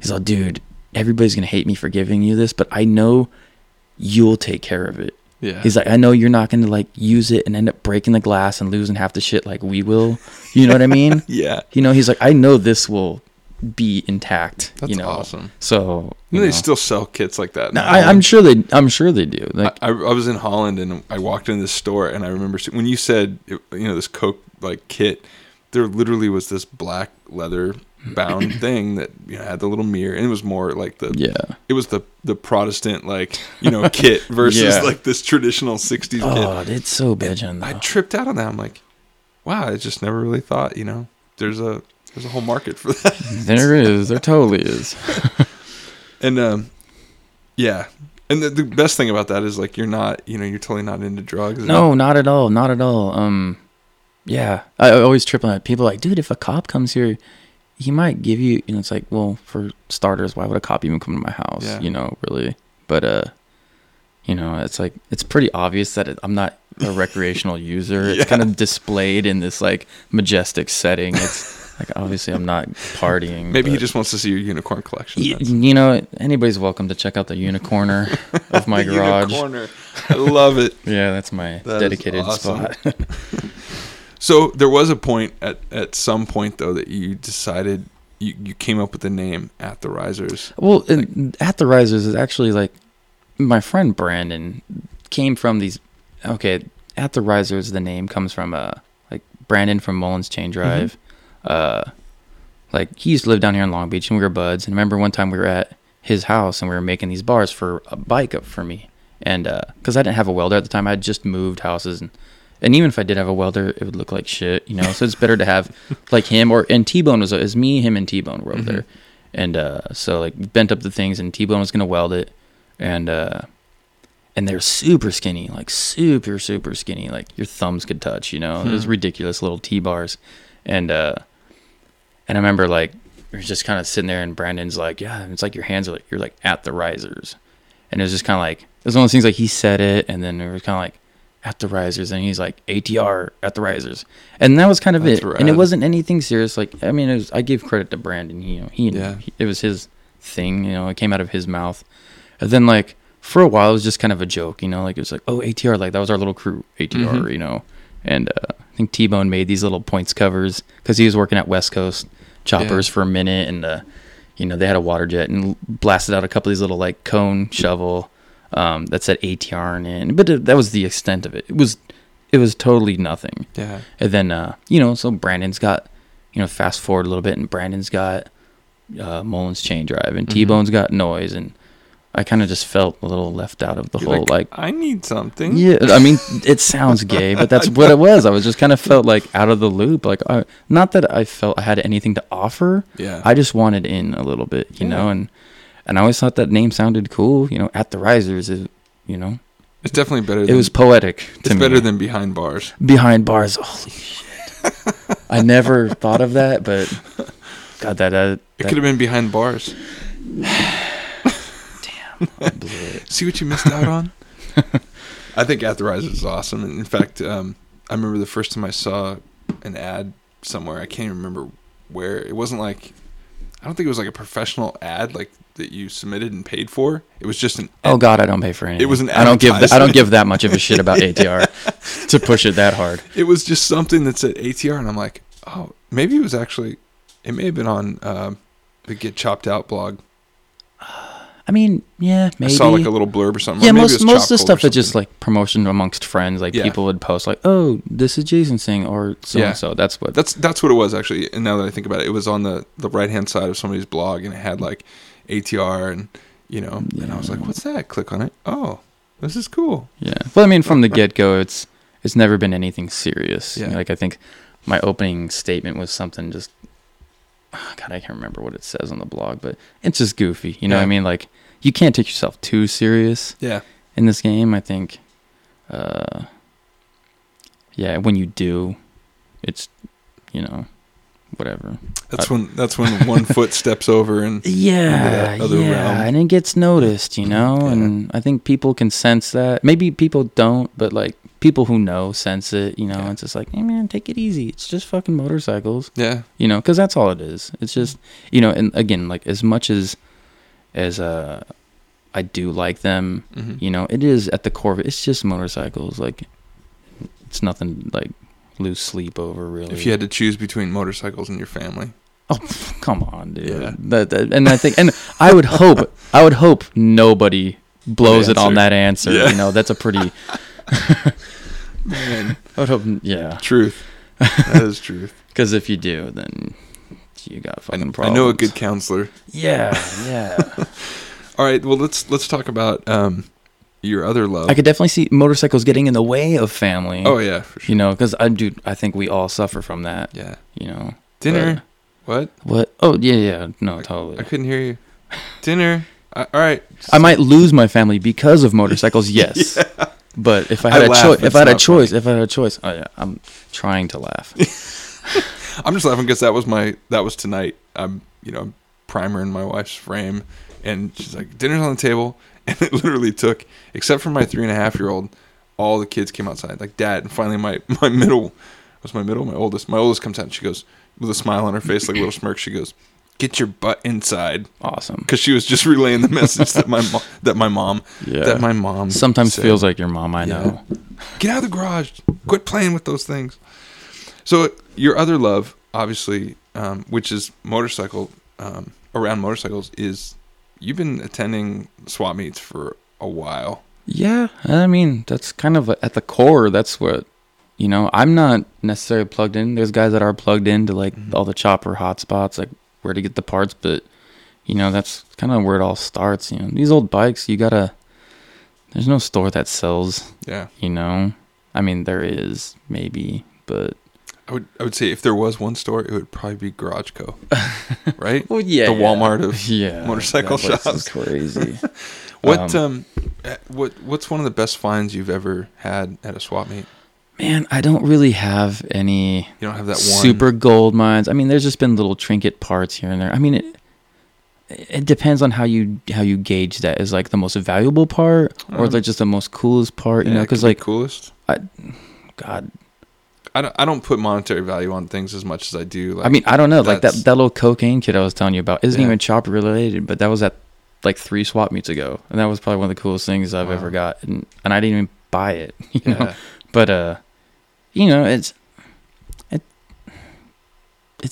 he's like, dude, everybody's going to hate me for giving you this, but I know you'll take care of it. Yeah. He's like, I know you're not going to like use it and end up breaking the glass and losing half the shit like we will. You know what I mean? Yeah. You know, he's like, I know this will be intact. That's awesome. So they still sell kits like that. I'm sure they do. Like, I was in Holland and I walked into this store, and I remember when you said, this Coke like kit, there literally was this black leather bound thing that had the little mirror, and it was more like the Protestant kit versus like this traditional 60s kit. It's so bitchin'. I tripped out on that. I'm like, wow, I just never really thought there's a whole market for that. There is. There totally is. And and the best thing about that is like you're not you're totally not into drugs. No, not at all. I always trip on that. People are like, dude, if a cop comes here, he might give you, it's like, well, for starters, why would a cop even come to my house? Yeah. Really. But, it's like, it's pretty obvious that I'm not a recreational user. It's kind of displayed in this like majestic setting. It's like, obviously I'm not partying. Maybe he just wants to see your unicorn collection. Anybody's welcome to check out the unicorner of my garage. Unicorner. I love it. Yeah. That's my dedicated spot. So there was a point at some point though that you decided you came up with the name At The Risers. Well, At The Risers is actually like my friend Brandon came from these. Okay, At The Risers, the name comes from like Brandon from Mullins Chain Drive. Mm-hmm. Like he used to live down here in Long Beach, and we were buds. And I remember one time we were at his house and we were making these bars for a bike up for me, and because I didn't have a welder at the time, I had just moved houses and. And even if I did have a welder, it would look like shit, So it's better to have like him and T-Bone is me, him, and T-Bone were over there, and so like bent up the things, and T-Bone was gonna weld it, and they're super skinny, like super super skinny, like your thumbs could touch, Those ridiculous little T-bars, and I remember like we were just kind of sitting there, and Brandon's like, yeah, it's like your hands are like you're like at the risers, and it was just kind of like it was one of those things like he said it, and then it was kind of like. At the risers, and he's like ATR at the risers, and that was kind of it. Rad. And it wasn't anything serious. Like I mean, I give credit to Brandon. It was his thing. It came out of his mouth. And then like for a while, it was just kind of a joke. Like it was like oh ATR, like that was our little crew ATR. Mm-hmm. And I think T-Bone made these little points covers because he was working at West Coast Choppers for a minute, and they had a water jet and blasted out a couple of these little like cone shovel. That said ATR in it, but that was the extent of it. It was totally nothing. Yeah. And then, so Brandon's got, fast forward a little bit, and Brandon's got Mullins Chain Drive, and T-Bone's got Noise, and I kind of just felt a little left out of the whole like. I need something. Yeah, I mean, it sounds gay, but that's what it was. I was just kind of felt like out of the loop. Like, not that I felt I had anything to offer. Yeah. I just wanted in a little bit, And I always thought that name sounded cool, At The Risers is, It's definitely better than... It was poetic to me. It's better than Behind Bars. Behind Bars, holy shit. I never thought of that, but... God, that it could have been Behind Bars. Damn. I blew it. See what you missed out on? I think At The Risers is awesome. And in fact, I remember the first time I saw an ad somewhere. I can't even remember where. It wasn't like... I don't think it was like a professional ad, like... that you submitted and paid for. It was just an oh god, I don't pay for anything. It was an I don't give that much of a shit about ATR to push it that hard. It was just something that said ATR, and I'm like, oh, maybe it was actually it may have been on the Get Chopped Out blog. I mean, yeah, maybe I saw like a little blurb or something. Yeah, maybe most of the stuff is just like promotion amongst friends. Like people would post like, oh, this is Jason's thing or so and so. That's what it was actually. And now that I think about it, it was on the right hand side of somebody's blog, and it had like ATR and and I was like, what's that? Click on it. Oh, this is cool. Yeah. Well, I mean, from the get-go, it's never been anything serious. Yeah. Like I think my opening statement was something just God, I can't remember what it says on the blog, but it's just goofy. You know what I mean? Like you can't take yourself too serious in this game. I think yeah, when you do, it's, you know, whatever. That's when one foot steps over and into that other realm. And it gets noticed, you know. Yeah. And I think people can sense that. Maybe people don't, but like people who know sense it, you know. Yeah. It's just like, hey man, take it easy. It's just fucking motorcycles. Yeah, you know, because that's all it is. It's just, you know. And again, like as much as I do like them, mm-hmm. you know, it is at the core of it. It's just motorcycles. Like it's nothing like. Lose sleep over, really. If you had to choose between motorcycles and your family, oh come on, dude. Yeah. I would hope nobody blows it on that answer. Yeah. You know, that's a pretty. Man, I would hope. Yeah, truth. That is truth. Because if you do, then you got fucking problems. I know a good counselor. Yeah, yeah. All right. Well, let's talk about. Your other love. I could definitely see motorcycles getting in the way of family. Oh yeah, for sure. You know, because I think we all suffer from that. Yeah. You know, dinner. What? Oh yeah. No, totally. I couldn't hear you. Dinner. All right. I might lose my family because of motorcycles. Yes. Yeah. But if I had a choice, oh yeah, I'm trying to laugh. I'm just laughing because that was tonight. I'm primering my wife's frame, and she's like, dinner's on the table. And it literally took, except for my 3.5-year-old, all the kids came outside. Like, Dad. And finally, my oldest comes out and she goes, with a smile on her face, like a little smirk, she goes, get your butt inside. Awesome. Because she was just relaying the message that my mom sometimes said. Feels like your mom, I know. Get out of the garage. Quit playing with those things. So your other love, obviously, which is around motorcycles, is... You've been attending swap meets for a while. Yeah, I mean, that's kind of at the core. That's what, you know, I'm not necessarily plugged in. There's guys that are plugged into, like, mm-hmm. all the chopper hotspots, like, where to get the parts. But, you know, that's kind of where it all starts, you know. These old bikes, you gotta... There's no store that sells, yeah. you know. I mean, there is, maybe, but... I would say if there was one store, it would probably be Garage Co., right? Well, yeah, the Walmart of motorcycle shops. That's crazy. What's one of the best finds you've ever had at a swap meet? Man, I don't really have any. You don't have that one super gold mines. I mean, there's just been little trinket parts here and there. I mean, it depends on how you gauge that is like the most valuable part or like just the most coolest part. You know, because like coolest. I don't put monetary value on things as much as I do. Like, I mean, I don't know. Like that little cocaine kid I was telling you about isn't even chopper related, but that was at like 3 swap meets ago, and that was probably one of the coolest things I've ever got, and I didn't even buy it, you know. Yeah. But you know, it's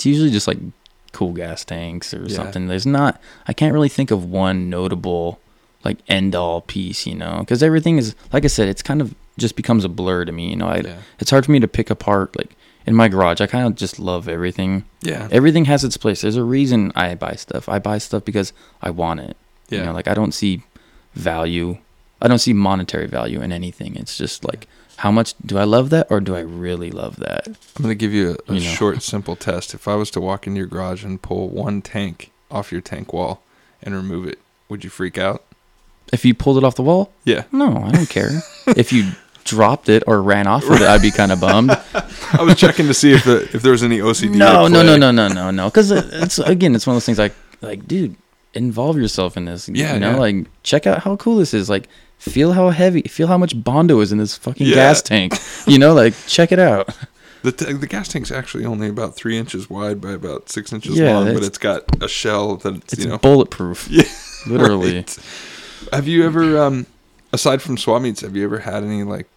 usually just like cool gas tanks or something. There's not. I can't really think of one notable like end all piece, you know, because everything is like I said, it's kind of. Just becomes a blur to me, you know. It's hard for me to pick apart. Like in my garage, I kind of just love everything. Yeah, everything has its place. There's a reason I buy stuff. I buy stuff because I want it. Yeah, you know, like I don't see value. I don't see monetary value in anything. It's just like how much do I love that, or do I really love that? I'm gonna give you a short, simple test. If I was to walk into your garage and pull one tank off your tank wall and remove it, would you freak out? If you pulled it off the wall? Yeah. No, I don't care. If you dropped it or ran off with it, I'd be kind of bummed. I was checking to see if there was any OCD. No. Because it's one of those things like, dude, involve yourself in this. Yeah, you know, like check out how cool this is. Like, feel how heavy, feel how much Bondo is in this fucking gas tank. You know, like check it out. The gas tank's actually only about 3 inches wide by about 6 inches long, but it's got a shell that's bulletproof. Yeah, literally. Right. Have you ever, aside from swap meets, have you ever had any like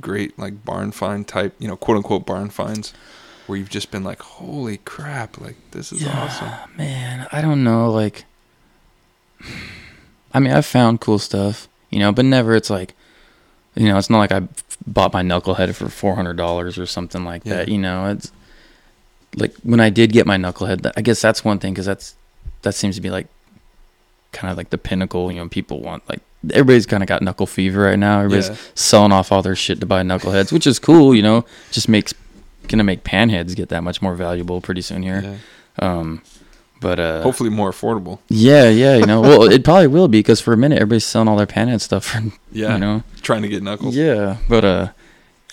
great like barn find type, you know, quote unquote barn finds, where you've just been like, holy crap, like this is awesome? Man, I don't know. Like, I mean, I've found cool stuff, you know, but never. It's like, you know, it's not like I bought my knucklehead for $400 or something like that. You know, it's like when I did get my knucklehead, I guess that's one thing because that seems to be like. Kind of like the pinnacle, you know, people want like everybody's kind of got knuckle fever right now. Everybody's selling off all their shit to buy knuckleheads, which is cool, you know. Just gonna make panheads get that much more valuable pretty soon here. But hopefully more affordable. Yeah, yeah, you know. Well, it probably will be, because for a minute everybody's selling all their panhead stuff for, yeah, you know, trying to get knuckles. Yeah, but I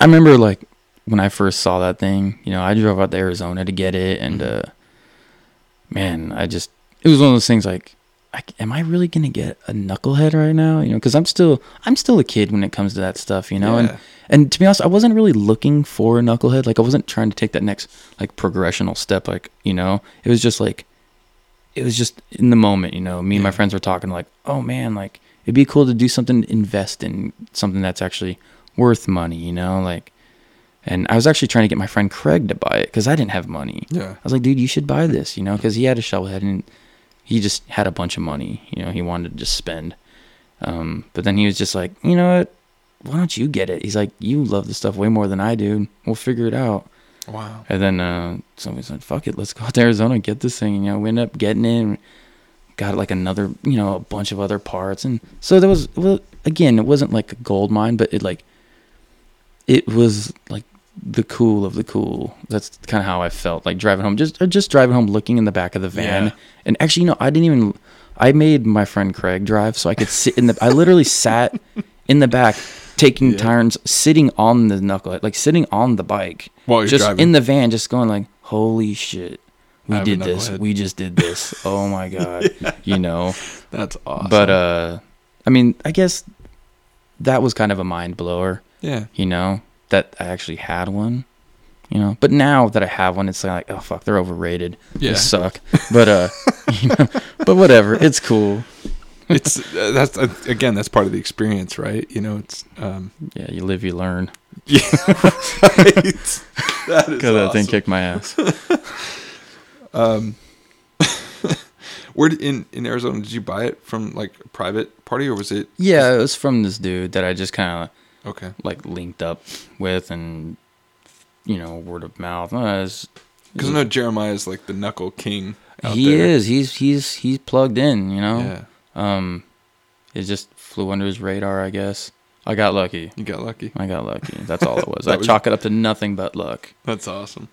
remember like when I first saw that thing, you know, I drove out to Arizona to get it, and man, it was one of those things like, am I really gonna get a knucklehead right now? You know, because I'm still a kid when it comes to that stuff, you know. Yeah. And to be honest, I wasn't really looking for a knucklehead. Like, I wasn't trying to take that next like progressional step. Like, you know, it was just like, it was just in the moment, you know. Me and my friends were talking like, oh man, like it'd be cool to do something, invest in something that's actually worth money, you know, like. And I was actually trying to get my friend Craig to buy it because I didn't have money. Yeah, I was like, dude, you should buy this, you know, because he had a shovelhead and he just had a bunch of money, you know, he wanted to just spend. But then he was just like, you know what? Why don't you get it? He's like, you love this stuff way more than I do. We'll figure it out. Wow. And then somebody said, fuck it, let's go out to Arizona and get this thing. And, you know, we ended up getting it and got like another, you know, a bunch of other parts. And so there was, well, again, it wasn't like a gold mine, but it was like the cool of the cool. That's kind of how I felt like driving home, just driving home, looking in the back of the van. Yeah. And actually, you know, I made my friend Craig drive so I could sit in the, I literally sat in the back taking turns, sitting on the knucklehead, like sitting on the bike while you're just driving in the van, just going like, holy shit, we just did this. Oh my God. Yeah. You know, that's awesome. But I mean, I guess that was kind of a mind blower. Yeah. You know, that I actually had one, you know, but now that I have one, it's like, oh fuck, they're overrated. Yeah. They suck. But, you know, but whatever, it's cool. It's, that's part of the experience, right? You know, it's, yeah, you live, you learn. Yeah. Right. That is 'cause awesome. That thing kicked my ass. Where in Arizona did you buy it from, like a private party, or was it? Yeah, it was from this dude that I just kind of like linked up with, and you know, word of mouth. Because I know Jeremiah is like the knuckle king. Out there. Is. He's plugged in. You know. Yeah. It just flew under his radar, I guess. I got lucky. You got lucky. I got lucky. That's all it was. Chalk it up to nothing but luck. That's awesome.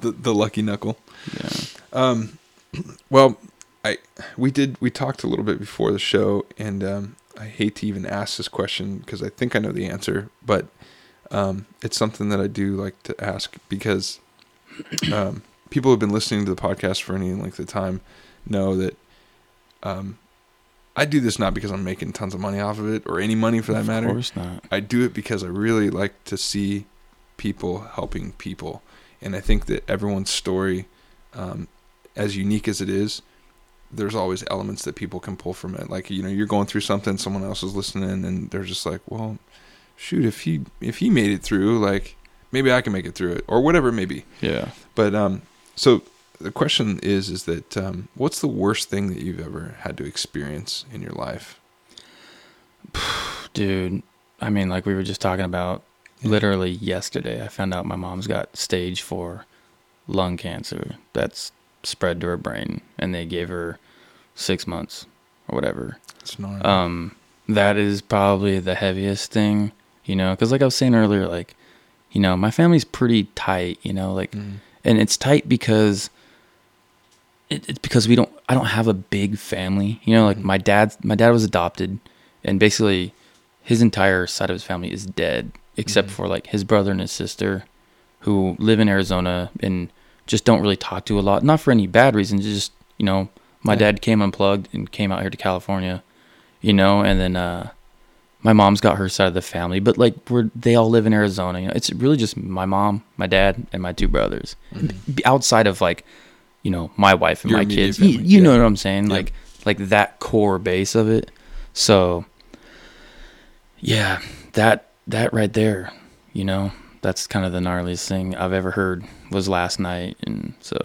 The lucky knuckle. Yeah. Well, we talked a little bit before the show, and I hate to even ask this question because I think I know the answer, but it's something that I do like to ask because people who have been listening to the podcast for any length of time know that I do this not because I'm making tons of money off of it, or any money for that matter. Of course not. I do it because I really like to see people helping people. And I think that everyone's story, as unique as it is, there's always elements that people can pull from it. Like, you know, you're going through something, someone else is listening, and they're just like, well, shoot, if he made it through, like, maybe I can make it through it, or whatever it may be. Yeah. But so the question is that what's the worst thing that you've ever had to experience in your life? Dude, I mean, like we were just talking about, literally yesterday, I found out my mom's got stage 4 lung cancer that's spread to her brain, and they gave her 6 months or whatever. That's normal. That is probably the heaviest thing, you know, because like I was saying earlier, like, you know, my family's pretty tight, you know, like, and it's tight because it's because I don't have a big family, you know, like my dad was adopted, and basically his entire side of his family is dead, except for like his brother and his sister who live in Arizona and just don't really talk to a lot, not for any bad reasons, just, you know, my dad came unplugged and came out here to California, you know, and then my mom's got her side of the family, but like they all live in Arizona, you know, it's really just my mom, my dad, and my 2 brothers, outside of like, you know, my wife and your my kids, family. You know what I'm saying? Yeah. Like that core base of it. So yeah, that right there, you know, that's kind of the gnarliest thing I've ever heard was last night. And so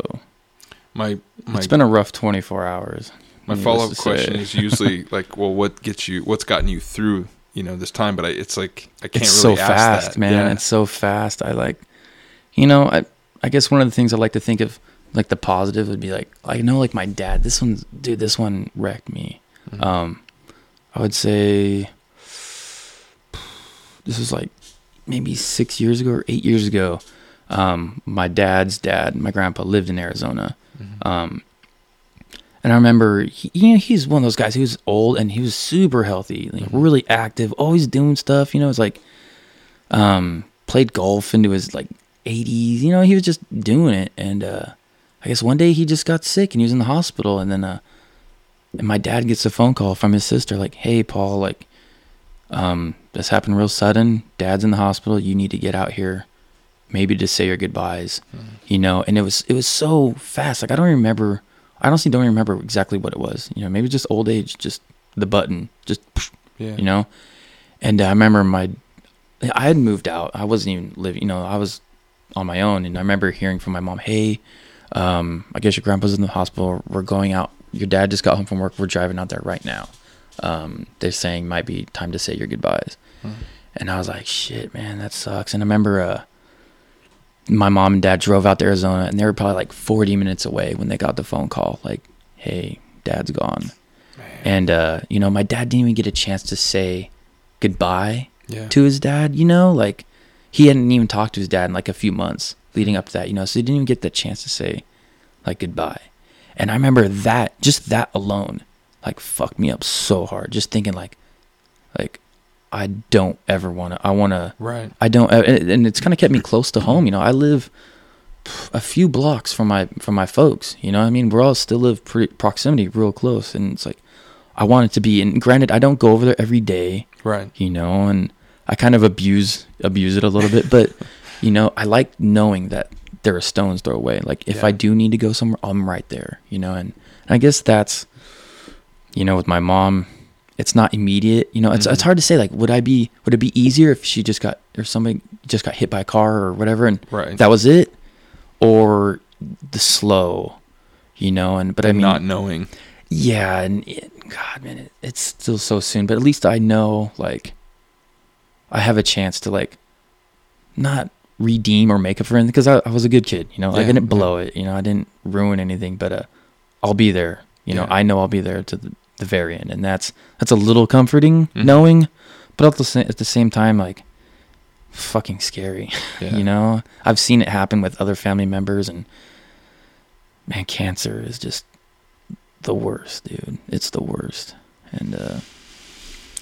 it's been a rough 24 hours. My follow-up question is usually like, well, what's gotten you through, you know, this time? But it's like, I can't it's really so ask fast, that. Man. Yeah. It's so fast. I like, you know, I guess one of the things I like to think of, like the positive would be like, I know, like my dad, this one wrecked me. I would say this was like maybe 6 years ago or 8 years ago. My dad's dad, my grandpa, lived in Arizona. And I remember, he's one of those guys who's old and he was super healthy, like really active, always doing stuff. You know, it's like, played golf into his like 80s. You know, he was just doing it. And I guess one day he just got sick and he was in the hospital. And then and my dad gets a phone call from his sister, like, "Hey, Paul, like, this happened real sudden. Dad's in the hospital. You need to get out here. Maybe just say your goodbyes." You know, and it was so fast. Like, I don't remember. I honestly don't remember exactly what it was. You know, maybe just old age, just the button, just, you know. And I remember I had moved out. I wasn't even living, you know, I was on my own. And I remember hearing from my mom, "Hey, I guess your grandpa's in the hospital. We're going out. Your dad just got home from work. We're driving out there right now. They're saying might be time to say your goodbyes." And I was like, "Shit, man, that sucks." And I remember, my mom and dad drove out to Arizona, and they were probably like 40 minutes away when they got the phone call, like, "Hey, dad's gone." Man. And, you know, my dad didn't even get a chance to say goodbye to his dad, you know, like he hadn't even talked to his dad in like a few months leading up to that, you know, so he didn't even get the chance to say like goodbye. And I remember that, just that alone, like fucked me up so hard, just thinking like, I don't ever want to, I want to, right. I don't, and it's kind of kept me close to home. You know, I live a few blocks from my folks, you know what I mean? We're all still live proximity real close. And it's like, I want it to be, and granted, I don't go over there every day, right? You know, and I kind of abuse it a little bit, but you know, I like knowing that they're a stone's throw away. Like if I do need to go somewhere, I'm right there, you know? And I guess that's, you know, with my mom, it's not immediate, you know, it's hard to say, like, would it be easier if she just got, or somebody just got hit by a car or whatever, and that was it, or the slow, you know, and, but I mean, not knowing. Yeah. And God, man, it's still so soon, but at least I know, like, I have a chance to like, not redeem or make up for anything, because I was a good kid, you know, I didn't blow it, you know, I didn't ruin anything, but, I'll be there, you know, I know I'll be there to the very end, and that's a little comforting knowing, but at the same time, like, fucking scary. You know, I've seen it happen with other family members, and man, cancer is just the worst, dude. It's the worst. And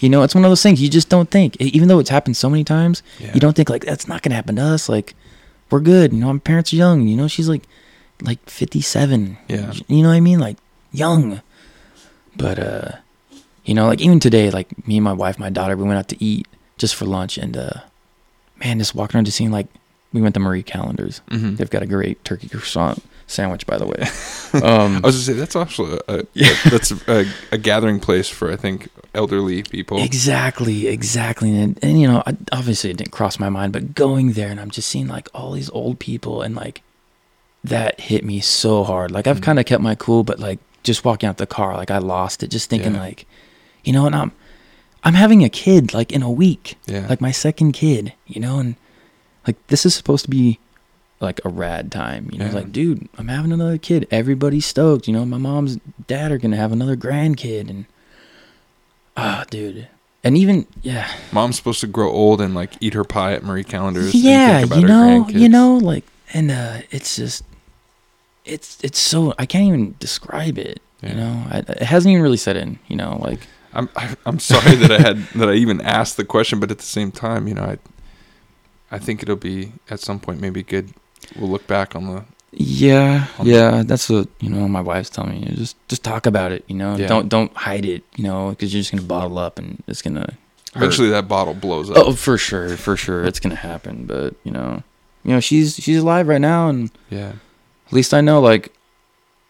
you know, it's one of those things you just don't think, even though it's happened so many times, you don't think, like, that's not gonna happen to us, like, we're good, you know, my parents are young, you know, she's like 57, you know what I mean, like, young. But, you know, like even today, like me and my wife, my daughter, we went out to eat just for lunch. And, man, just walking around, just seeing, like, we went to Marie Callenders. They've got a great turkey croissant sandwich, by the way. I was just saying, that's actually a gathering place for, I think, elderly people. Exactly. And you know, obviously it didn't cross my mind, but going there and I'm just seeing like all these old people, and like that hit me so hard. Like I've kind of kept my cool, but like, just walking out the car, like I lost it, just thinking like, you know, and I'm having a kid like in a week, like my second kid, you know, and like this is supposed to be like a rad time, you know, like, dude, I'm having another kid, everybody's stoked, you know, my mom's dad are gonna have another grandkid, and dude, and even mom's supposed to grow old and like eat her pie at Marie Callender's, and think about her grandkids. You know, like, and it's just, it's so, I can't even describe it, you know, it hasn't even really set in, you know, like I'm sorry that I even asked the question, but at the same time, you know, I think it'll be at some point maybe good. We'll look back on the, that's what, you know, my wife's telling me, you know, just talk about it, you know, don't hide it, you know, cause you're just going to bottle up and it's going to eventually that bottle blows up. Oh, for sure. It's going to happen. But you know, she's alive right now. And at least I know, like,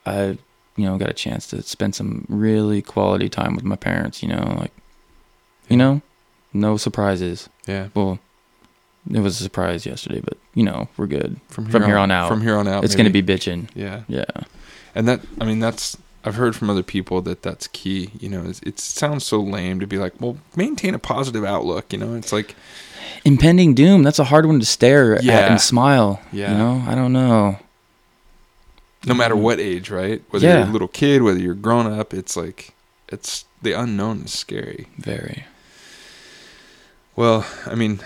I, you know, got a chance to spend some really quality time with my parents, you know, like, you know, no surprises. Yeah. Well, it was a surprise yesterday, but, you know, we're good. From here on out. It's going to be bitching. Yeah. Yeah. And that, I mean, that's, I've heard from other people that that's key, you know, it sounds so lame to be like, well, maintain a positive outlook, you know, it's like. Impending doom, that's a hard one to stare at and smile. Yeah. You know, I don't know. No matter what age, right? Whether you're a little kid, whether you're grown up, it's like, it's the unknown is scary. Very. Well, I mean,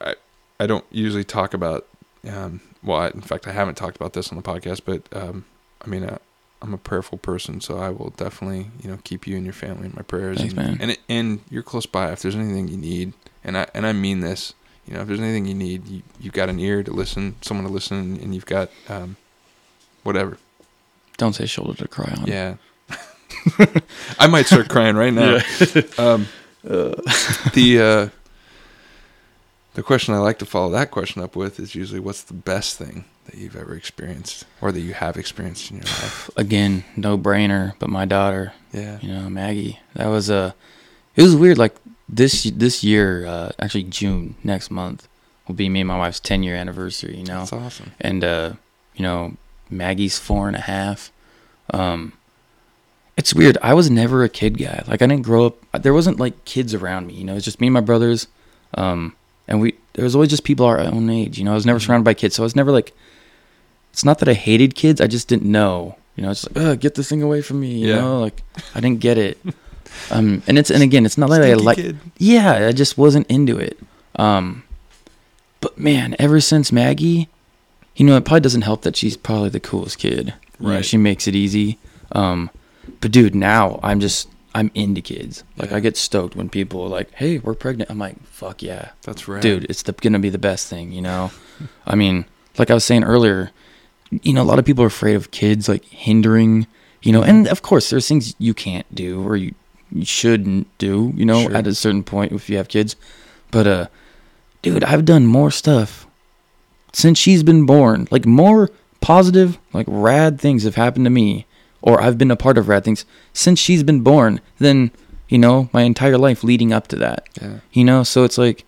I don't usually talk about, well, in fact, I haven't talked about this on the podcast, but I mean, I'm a prayerful person, so I will definitely, you know, keep you and your family in my prayers. Thanks, man. And you're close by. If there's anything you need, and I mean this, you know, if there's anything you need, you've got an ear to listen, someone to listen, and you've got whatever. Don't say shoulder to cry on. Yeah. I might start crying right now. Yeah. The question I like to follow that question up with is usually, what's the best thing that you've ever experienced or that you have experienced in your life? Again, no brainer, but my daughter. Yeah. You know, Maggie. That was it was weird. Like this year, actually June, next month, will be me and my wife's 10-year anniversary, you know. That's awesome. And you know, Maggie's 4.5. It's weird. I was never a kid guy. Like, I didn't grow up. There wasn't, like, kids around me. You know, it's just me and my brothers. And there was always just people our own age. You know, I was never surrounded by kids. So I was never, like, it's not that I hated kids. I just didn't know. You know, it's like, get this thing away from me. You know, like, I didn't get it. And again, it's not like I like. Kid. Yeah, I just wasn't into it. But, man, ever since Maggie, you know, it probably doesn't help that she's probably the coolest kid. Right. You know, she makes it easy. But dude, now I'm into kids. Like, I get stoked when people are like, "Hey, we're pregnant." I'm like, "Fuck yeah!" That's right, dude. It's gonna be the best thing, you know. I mean, like I was saying earlier, you know, a lot of people are afraid of kids, like, hindering, you know. And of course, there's things you can't do or you shouldn't do, you know, at a certain point if you have kids. But dude, I've done more stuff since she's been born. Like, more positive, like, rad things have happened to me. Or I've been a part of rad things since she's been born, then, you know, my entire life leading up to that. Yeah. You know, so it's like,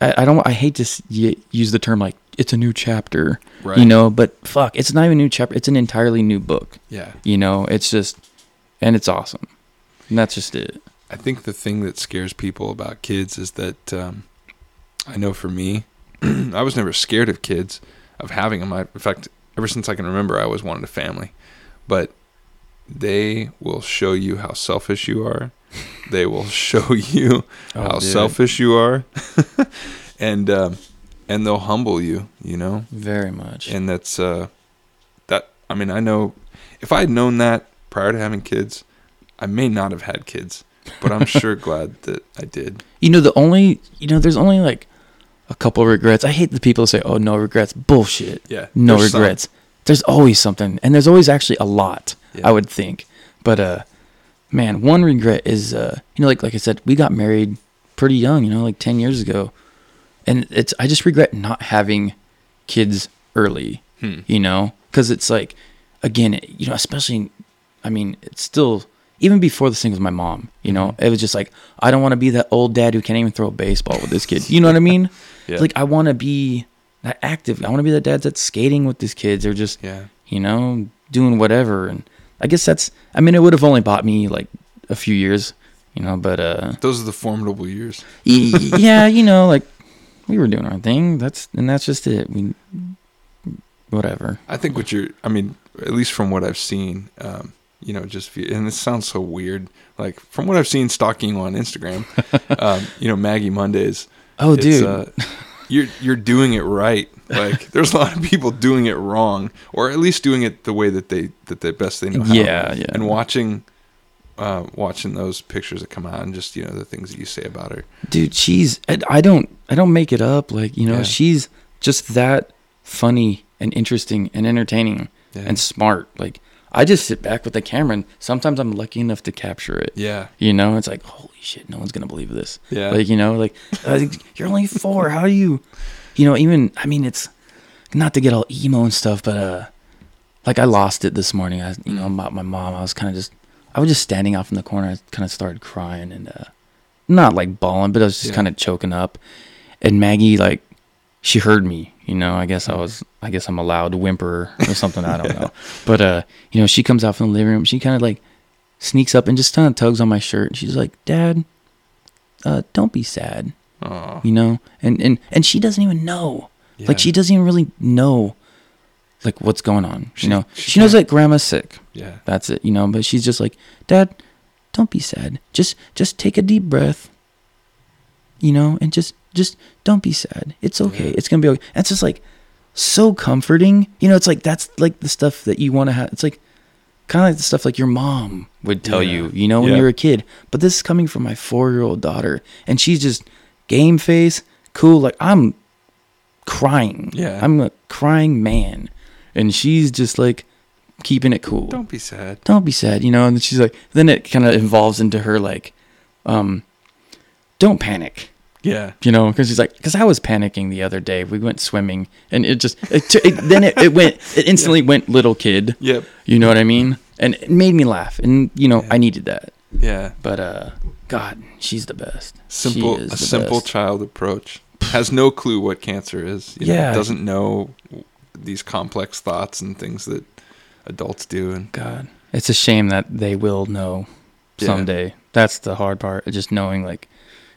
I hate to use the term, like, it's a new chapter, right. You know, but fuck, it's not even a new chapter. It's an entirely new book. Yeah. You know, it's just, and it's awesome. And that's just it. I think the thing that scares people about kids is that, I know for me, I was never scared of kids, of having them. In fact, ever since I can remember, I always wanted a family. But they will show you how selfish you are. They will show you how selfish you are. And they'll humble you, you know? Very much. And that's, I mean, I know, if I had known that prior to having kids, I may not have had kids. But I'm sure glad that I did. You know, there's only, like, a couple of regrets. I hate the people who say, "Oh, no regrets." Bullshit. Yeah. No regrets. There's always something, and there's always actually a lot, I would think. But, man, one regret is, you know, like I said, we got married pretty young, you know, like 10 years ago. And I just regret not having kids early, you know, because it's like, again, you know, especially, I mean, it's still, even before this thing with my mom, you know, it was just like, I don't want to be that old dad who can't even throw a baseball with this kid. You know what I mean? Yeah. Like, I want to be that active. I want to be the dad that's skating with these kids or just, you know, doing whatever. And I guess that's, I mean, it would have only bought me like a few years, you know, but. Those are the formidable years. Yeah, you know, like, we were doing our thing. That's just it. We, whatever. I think I mean, at least from what I've seen, you know, just, and this sounds so weird. Like, from what I've seen stalking on Instagram, you know, Maggie Mondays. Oh, dude. You're doing it right. Like, there's a lot of people doing it wrong, or at least doing it the way that they best they know how. Yeah, yeah. And watching those pictures that come out, and just, you know, the things that you say about her. Dude, she's I don't make it up. Like, you know, she's just that funny and interesting and entertaining and smart. Like, I just sit back with the camera, and sometimes I'm lucky enough to capture it. Yeah. You know, it's like, holy shit, no one's going to believe this. Yeah. Like, you know, like, you're only 4. How do you know, even, I mean, it's not to get all emo and stuff, but, like, I lost it this morning. I, you know, about my mom, I was just standing off in the corner. I kind of started crying and, not like bawling, but I was just kind of choking up. And Maggie, like, she heard me, you know, I guess I'm a loud whimper or something. I don't know. But, you know, she comes out from the living room. She kind of like sneaks up and just kind of tugs on my shirt. And she's like, "Dad, don't be sad." Aww. You know, and she doesn't even know. Yeah. Like, she doesn't even really know, like, what's going on. You know, she knows that grandma's sick. Yeah. That's it. You know, but she's just like, "Dad, don't be sad. Just take a deep breath, you know, and just don't be sad. It's okay. Yeah. It's going to be okay." That's just, like, so comforting. You know, it's like, that's like the stuff that you want to have. It's like, kind of like the stuff like your mom would tell you, you know, when you're a kid. But this is coming from my 4-year-old daughter, and she's just game face, cool. Like, I'm crying. Yeah. I'm a crying man. And she's just like keeping it cool. Don't be sad. Don't be sad, you know. And she's like, then it kind of evolves into her like, don't panic. Yeah. You know, because she's like, because I was panicking the other day. We went swimming, and it just, it instantly went little kid. Yep. You know what I mean? And it made me laugh. And, you know, I needed that. Yeah. But, God, she's the best. Simple child approach. Has no clue what cancer is. You know, doesn't know these complex thoughts and things that adults do. And God, it's a shame that they will know someday. That's the hard part. Just knowing, like,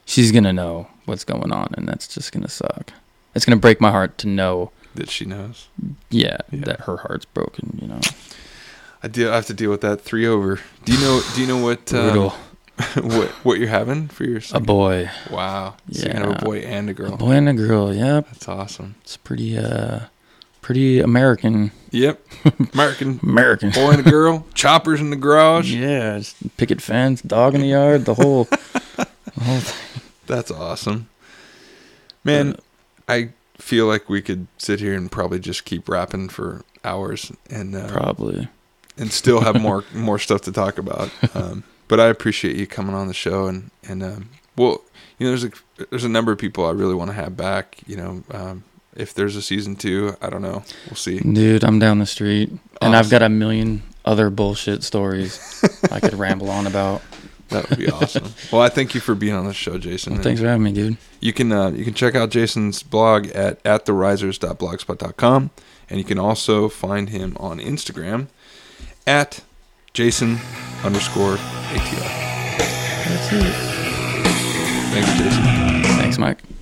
she's going to know what's going on, and that's just going to suck. It's going to break my heart to know that she knows. Yeah, that her heart's broken, you know. I have to deal with that 3 over. Do you know what what you're having for your son? A boy. Wow. So you're going to have a boy and a girl. A boy and a girl, yep. That's awesome. It's pretty pretty American. Yep. American. Boy and a girl, choppers in the garage. Yeah, just picket fence, dog in the yard, the whole That's awesome, man. I feel like we could sit here and probably just keep rapping for hours, and and still have more stuff to talk about. But I appreciate you coming on the show, and well, you know, there's a number of people I really want to have back. You know, if there's a season 2, I don't know. We'll see. Dude, I'm down the street, and I've got a million other bullshit stories I could ramble on about. That would be awesome. Well, I thank you for being on the show, Jason. Well, thanks for having me, dude. You can check out Jason's blog at attherisers.blogspot.com, and you can also find him on Instagram at Jason_ATR. That's it. Thanks, Jason. Thanks, Mike.